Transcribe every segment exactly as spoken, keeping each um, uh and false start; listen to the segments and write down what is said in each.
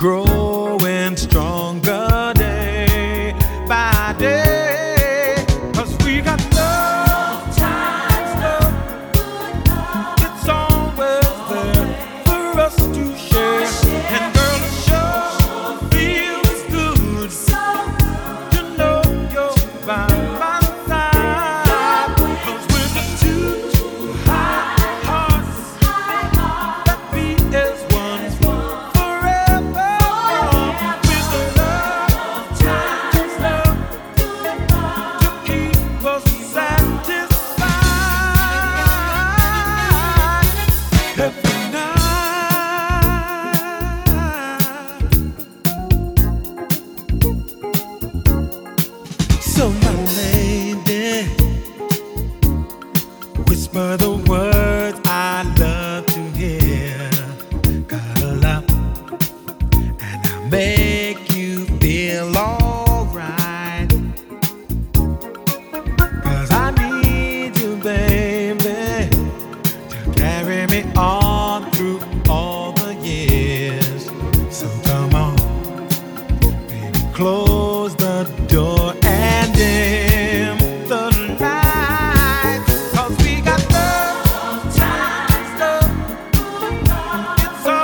growing stronger day by day, 'cause we got love, times love, good love. It's always there for us to share. And girl, it sure feels good to know you're by my side, 'cause we're the two high hearts that beat as whisper the words I love to hear. Cuddle up and I'll make you feel alright, 'cause I need you, baby, to carry me on through all the years. So come on, baby, close the door and dance. So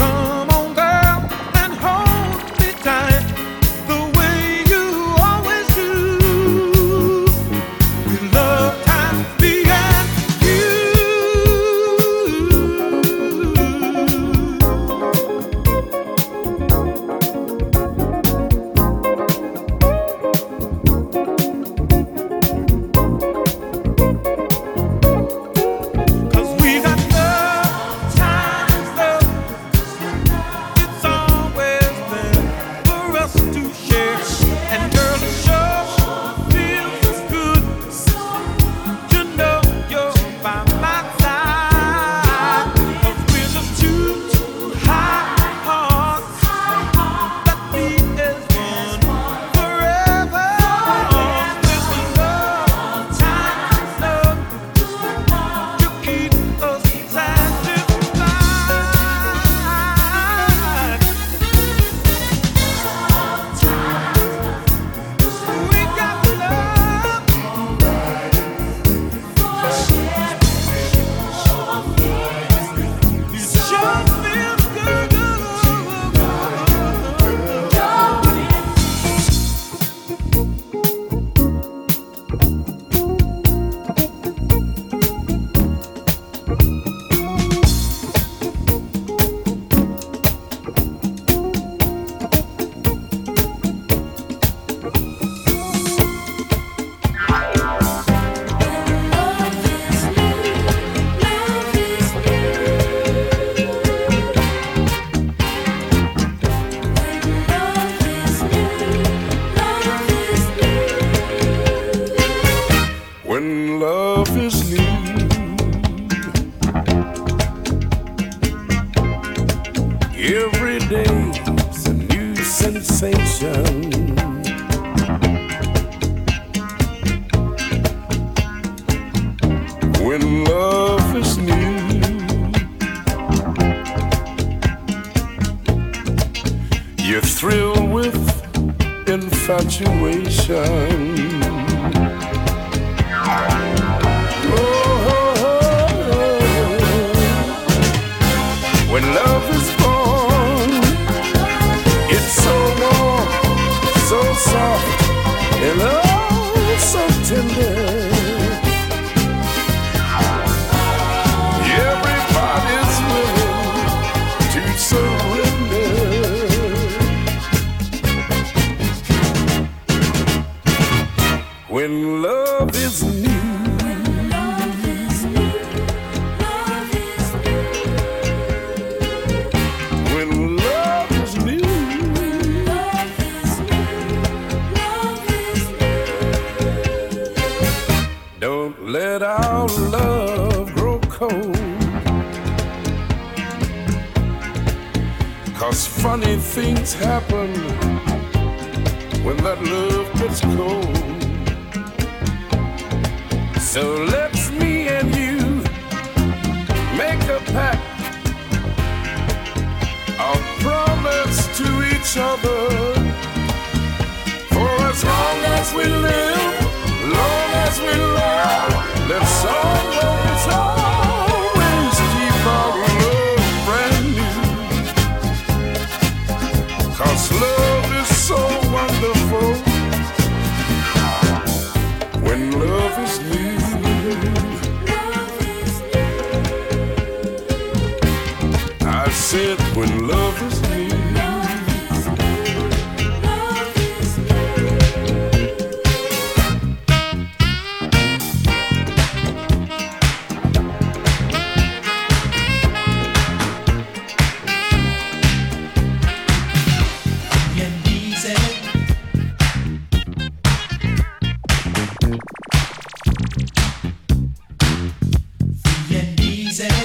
come on, girl, and hold me tight the way you always do. We love times beyond you, 'cause we got every day. It's a new sensation. When love is new, you're thrilled with infatuation. Oh, when love is soft and oh so tender, everybody's willing to surrender. When love is new, when love is new, love is new. When love is new, when love is new, love is new. Don't let our love grow cold, 'cause funny things happen when that love gets cold. So let's me and you make a pact, a promise to each other. For as long as we live, long as we love, let's always, always keep our love brand new. 'Cause love is so wonderful when love is new. Said when love is new, love is new, love is new. Bien disait, bien disait.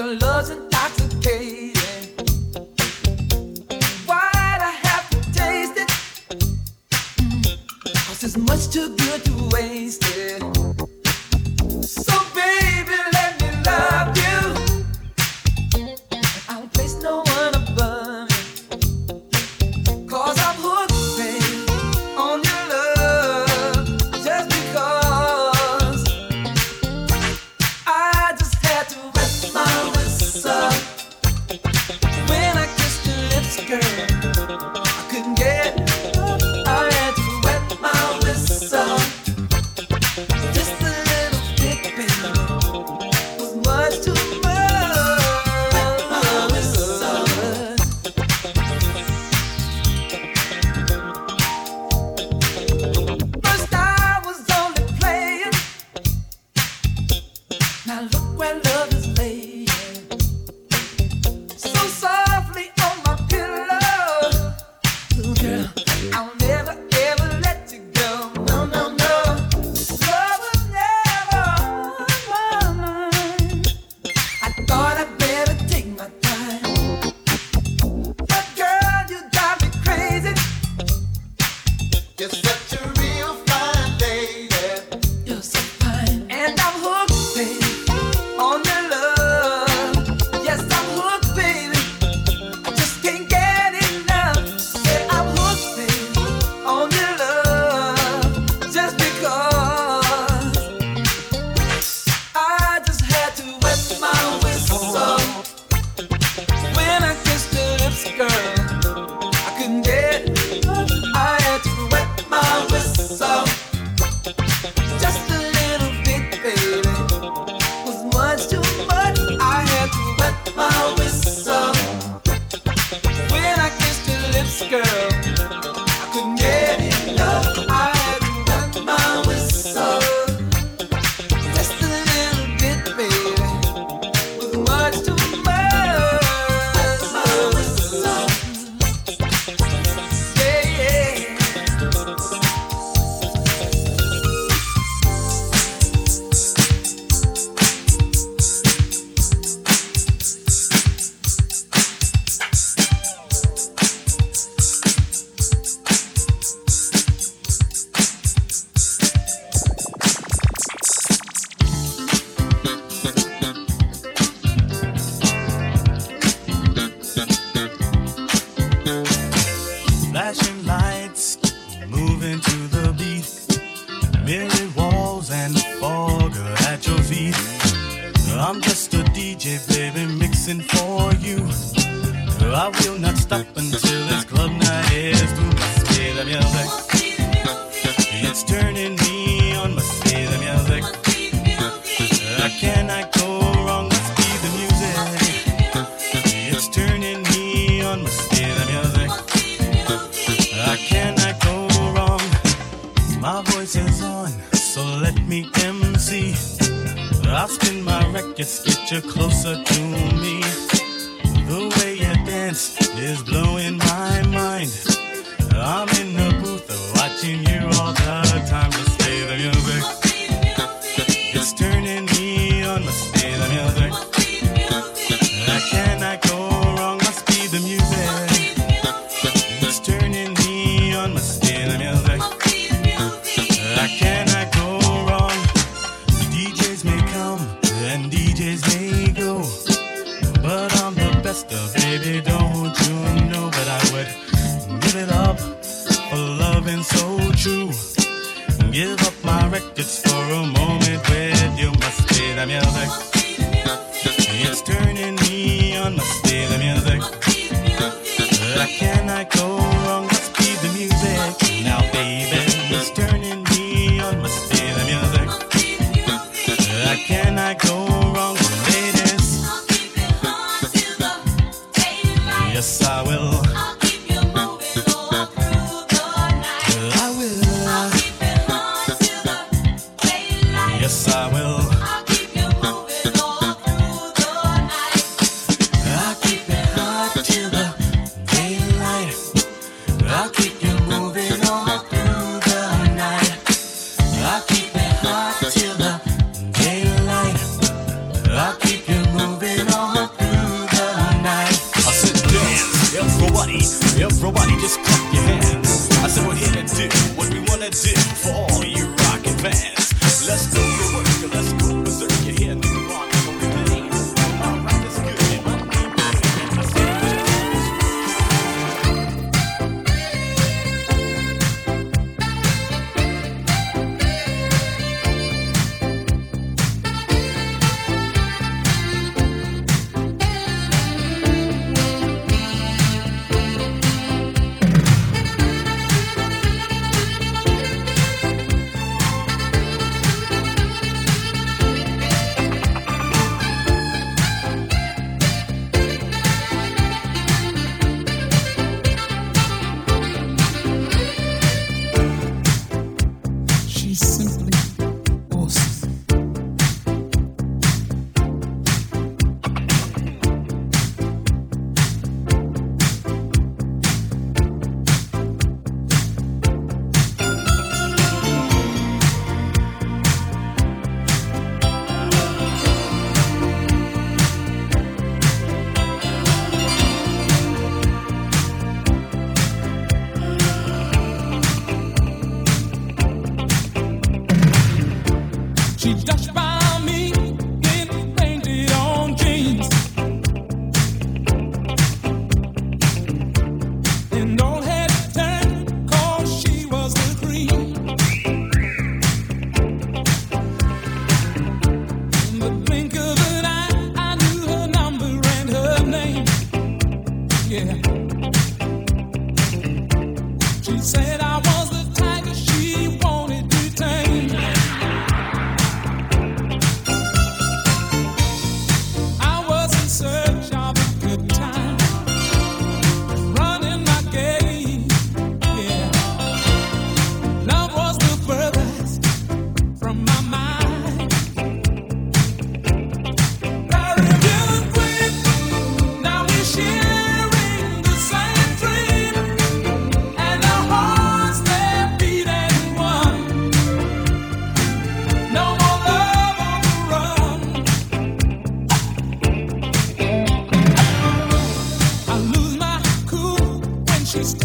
your love's intoxicating. Why'd I have to taste it? Cause it's much too good to waste it. So baby, let me love you. I will place no one above me. Cause I'm hooked, baby, on your love. Just because I just had to rest my wrists up when I kissed your lips, girl. I couldn't get up. I had to wet my wrists up. Just a little bit, baby, was much too much. Wet my wrists up. First I was only playing. Now look where love is laying. So softly on my pillow. Ooh, girl, I'll never ever let you go. No, no, no. Love was never on my mind. I thought I'd better take my time. But girl, you drive me crazy. You're such a real fine lady. You're so fine. And I'm hooked, baby, on your love. Yes, I'm hooked, baby. I just can't get enough. Say I'm hooked, baby, on your love. Just because I just had to wet my whistle when I kissed your lips, girl. I couldn't get up. I had to wet my whistle. Just a little bit, baby, was much too much. I had to wet my whistle when I kissed your lips, girl. I couldn't get enough. I had to wet my whistle. Just a little bit, baby, was much too much. My whistle, yeah, yeah. Flashing lights, moving to the beat. Mirror walls and fog are at your feet. I'm just a D J, baby, mixing for you. I will not stop until this club night is through. Must play the music. It's turning me on. Must play the music. I cannot go wrong. Must be the music. It's turning me on. Must play the music. I cannot go wrong. My voice is on, so let me M C. I'll spin my records, get you closer to me. The way you dance is blowing my mind. I'm in the booth, watching you all the time. Just play the music. It's turning me on. Must play the music. I cannot go wrong. Must be the music. It's turning me on. Must play the music. I cannot go wrong. D Js may come and D Js may go, but I'm the best of, baby, don't you know? But I would give it up for loving so true. Give up my records for a moment with you. Must play the music. It's turning me on. Must play the music. I cannot go wrong. Must be the music. Now, baby, it's turning me on. Must be the music. I cannot go wrong, ladies. Yes, I will. I will. Yes, I will. I keep it hot till the daylight. She touched by me in painted on jeans and all had turned cause she was the cream. In the blink of an eye, I knew her number and her name. Yeah, she said I was. Just a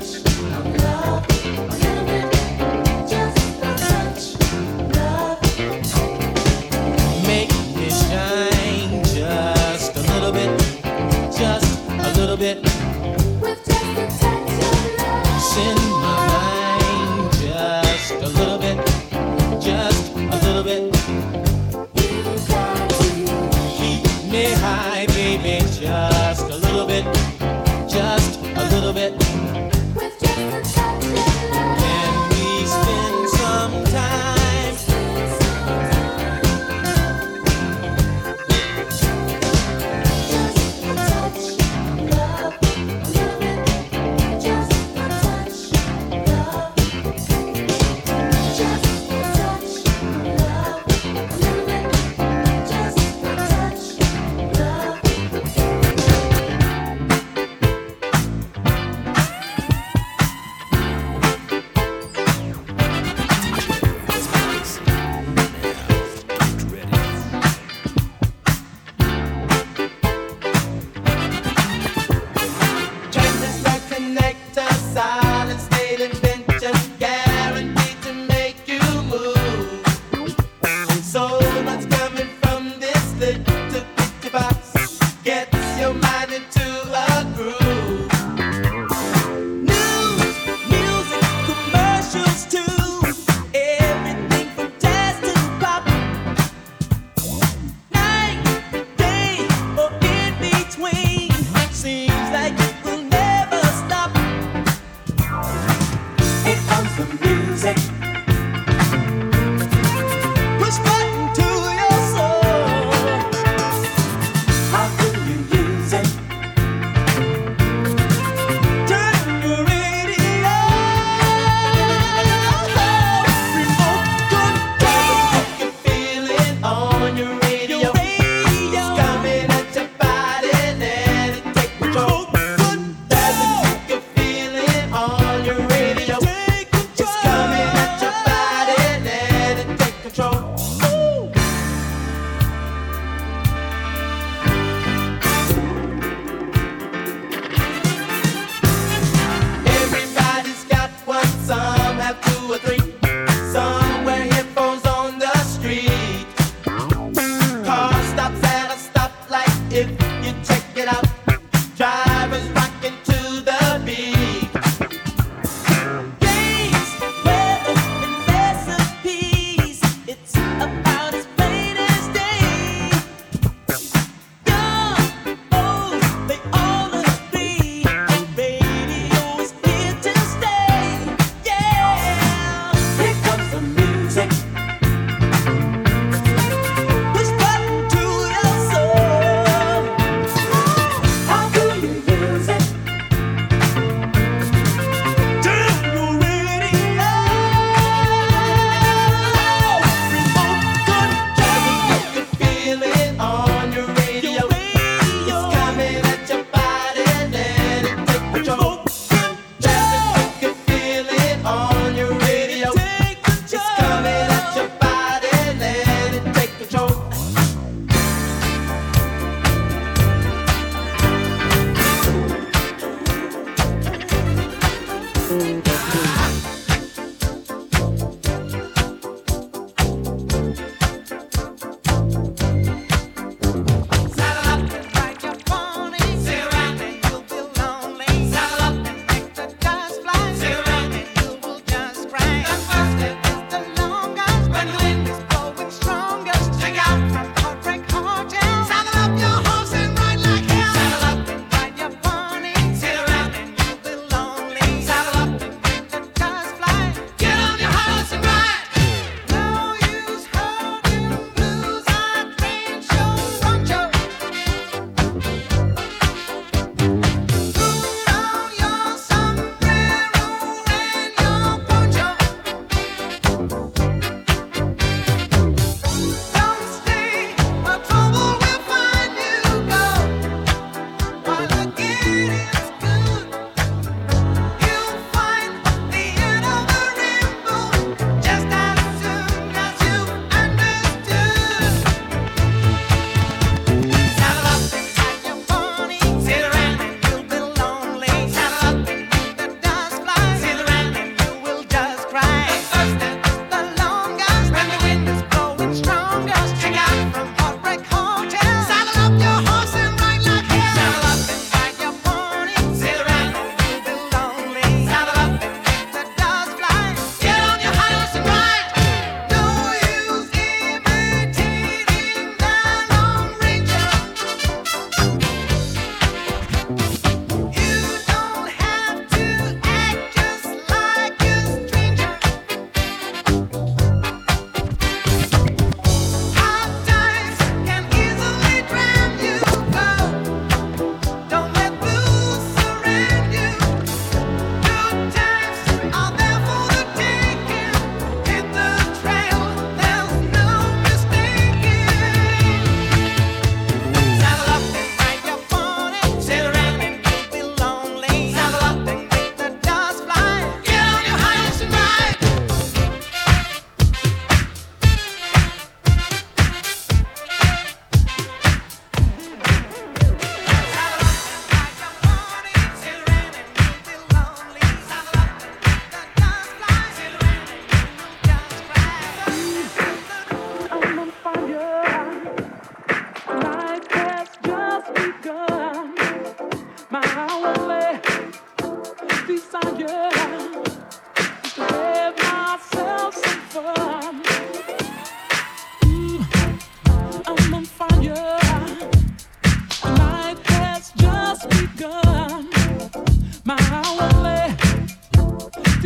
touch of love.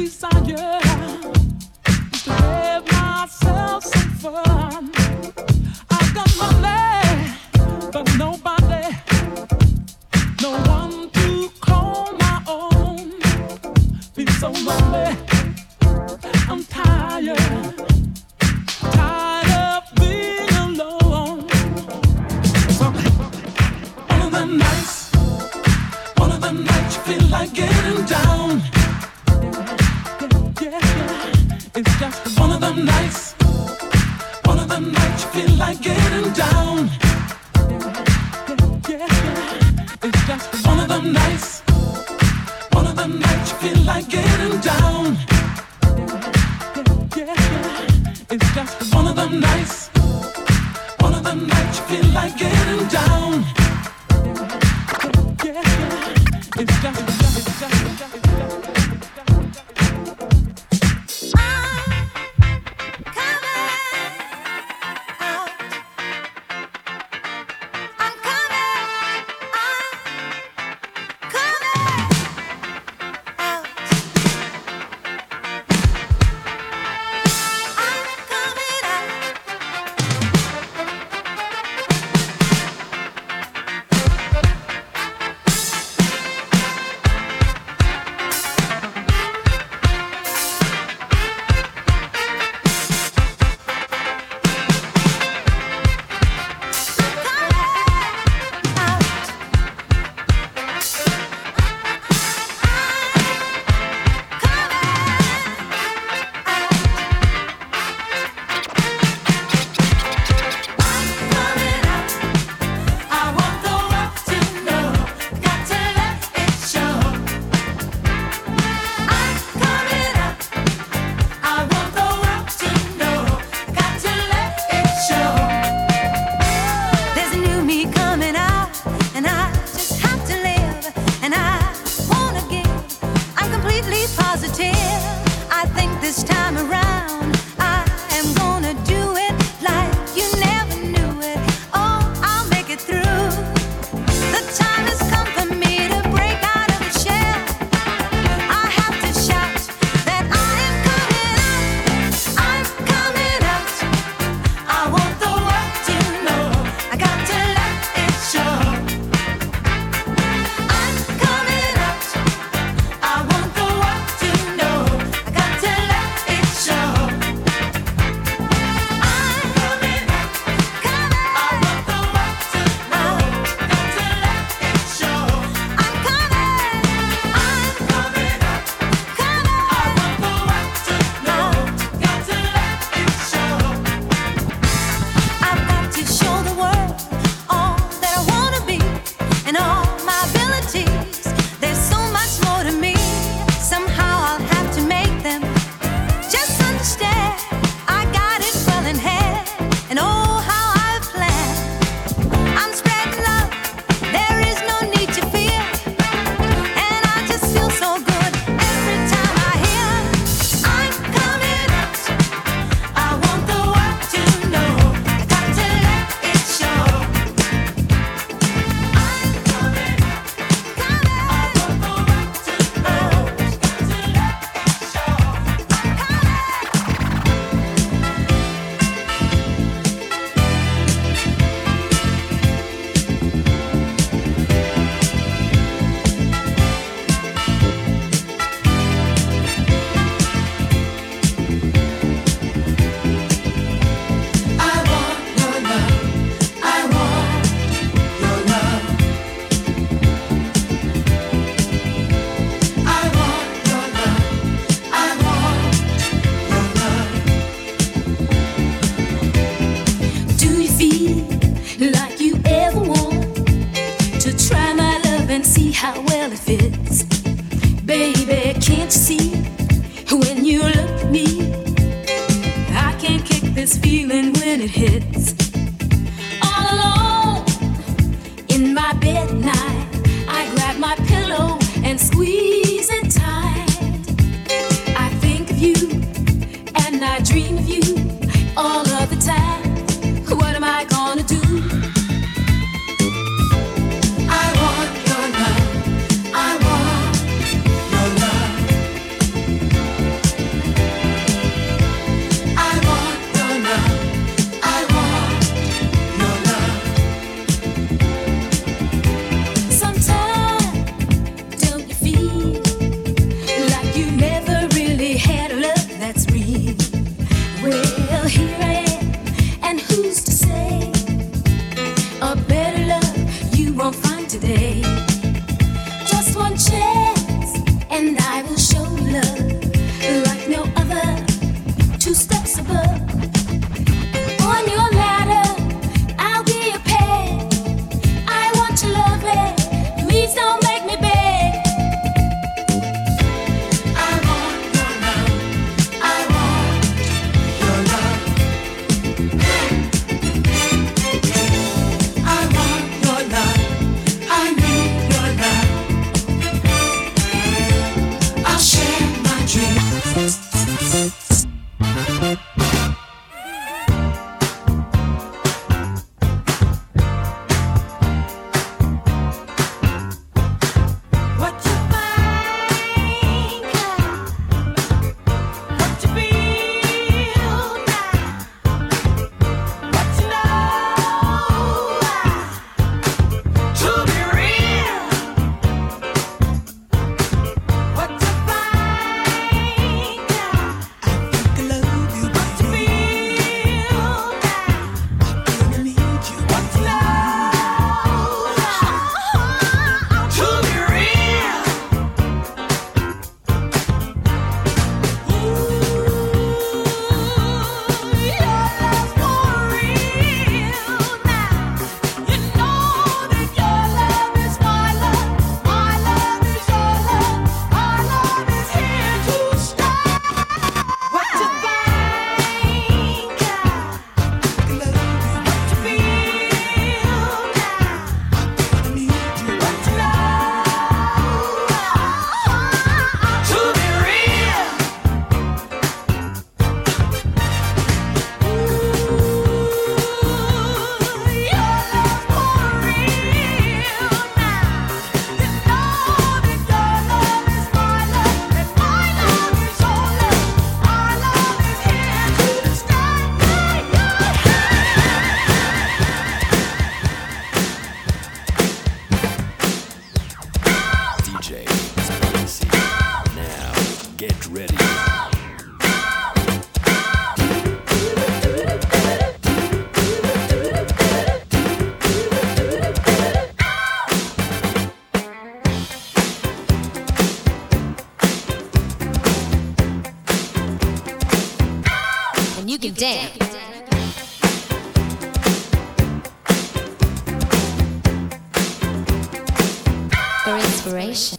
Show. you never really had a love that's real. Well, here I am, and who's to say a better love you won't find today? Just one chance, and I will show love like no other, two steps above. On your ladder, I'll be a pair. I want your love, babe. Please don't make me beg. I want your love. I want your love. I want your love. I need your love. I'll share my dreams. Damn. For inspiration. Come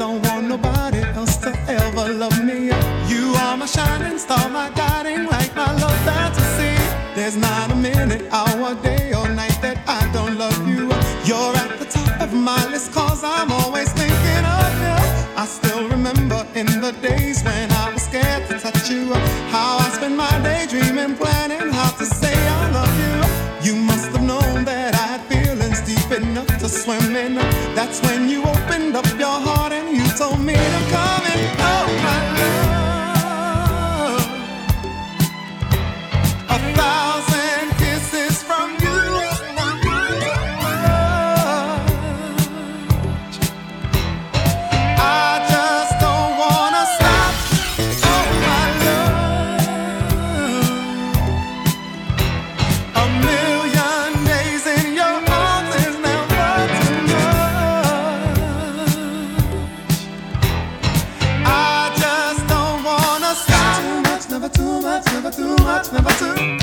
don't want nobody else to ever love me. You are my shining star, my guiding light, my love fantasy. There's not a minute, hour, day or night that I don't love you. You're at the top of my list, cause I'm always thinking of you. I still remember in the days when I was scared to touch you, how I spent my day dreaming, planning how to say I love you. You must have known that I had feelings deep enough to swim in. That's when you opened up your heart and you told me to come in. Oh my love, a thousand kisses from you. I just don't wanna stop. Oh my love, a million days in your arms is now nothing more. I just don't wanna stop. Too much, never too much, never too much, never too.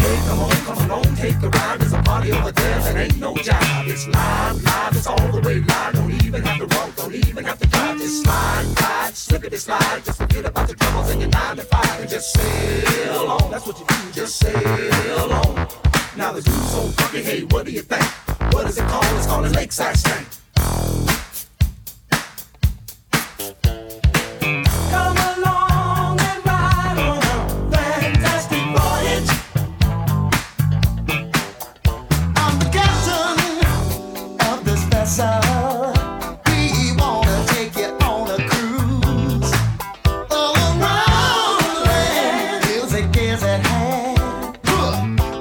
Hey, come on, come along, take a ride. There's a party over there that ain't no job. It's live, live, it's all the way live. Don't even have to walk, don't even have to drive. Just slide, slide, slippity slide. Just forget about the troubles and your nine to five and just sail on. That's what you do, just sail on. Now the dude's so funky, hey, what do you think? What is it called? It's called a lakeside stank. Come along and ride on a fantastic voyage. I'm the captain of this vessel. We wanna take you on a cruise around the land. Music is at hand.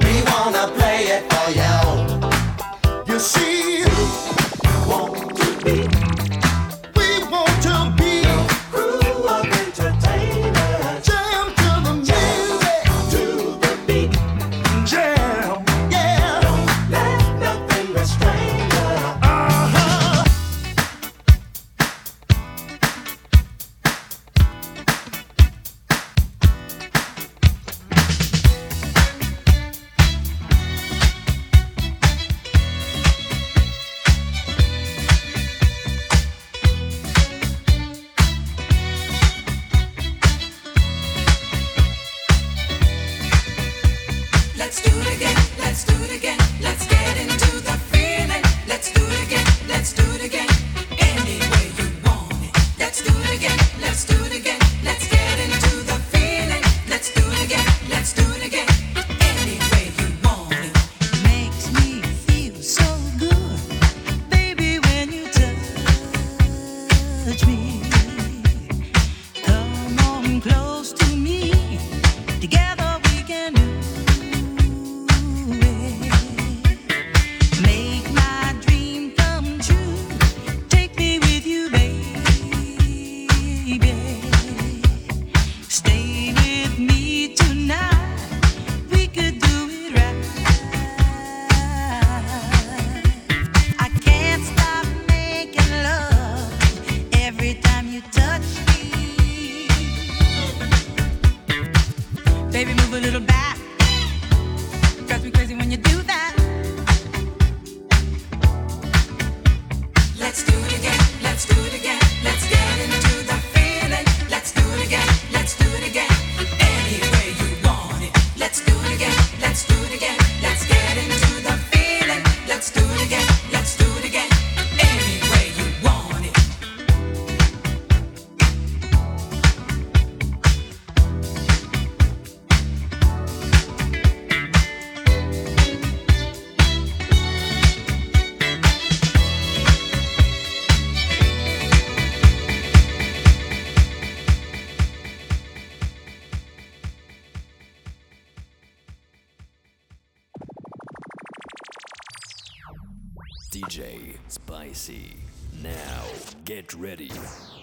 We wanna play it for you. You see, want to be we want to be crew of entertainers. jam to the music, To the beat, jam, yeah. Don't let nothing restrain us. Uh-huh. Let's do it again, let's do it again, let's get into the feeling. Let's do it again, let's do it again, any way you want it. Let's do it again, let's do it again, let's get into the feeling. Let's do it again, let's do it again, any way you want it. Makes me feel so good, baby, when you touch me. Come on close to me, together we can do it. Make my dream come true, take me with you, baby. Stay with me tonight, we could do it right. I can't stop making love every time you touch me. Baby, move a little back. Drives me crazy when you do that. Let's do it again, let's do it again, let's get into the feeling. Let's do it again, let's do it again, any way you want it. Let's do it again, let's do it again, let's get into the feeling. Let's do it again, let's do it again, any way you want it. D J Spicy. Now, get ready.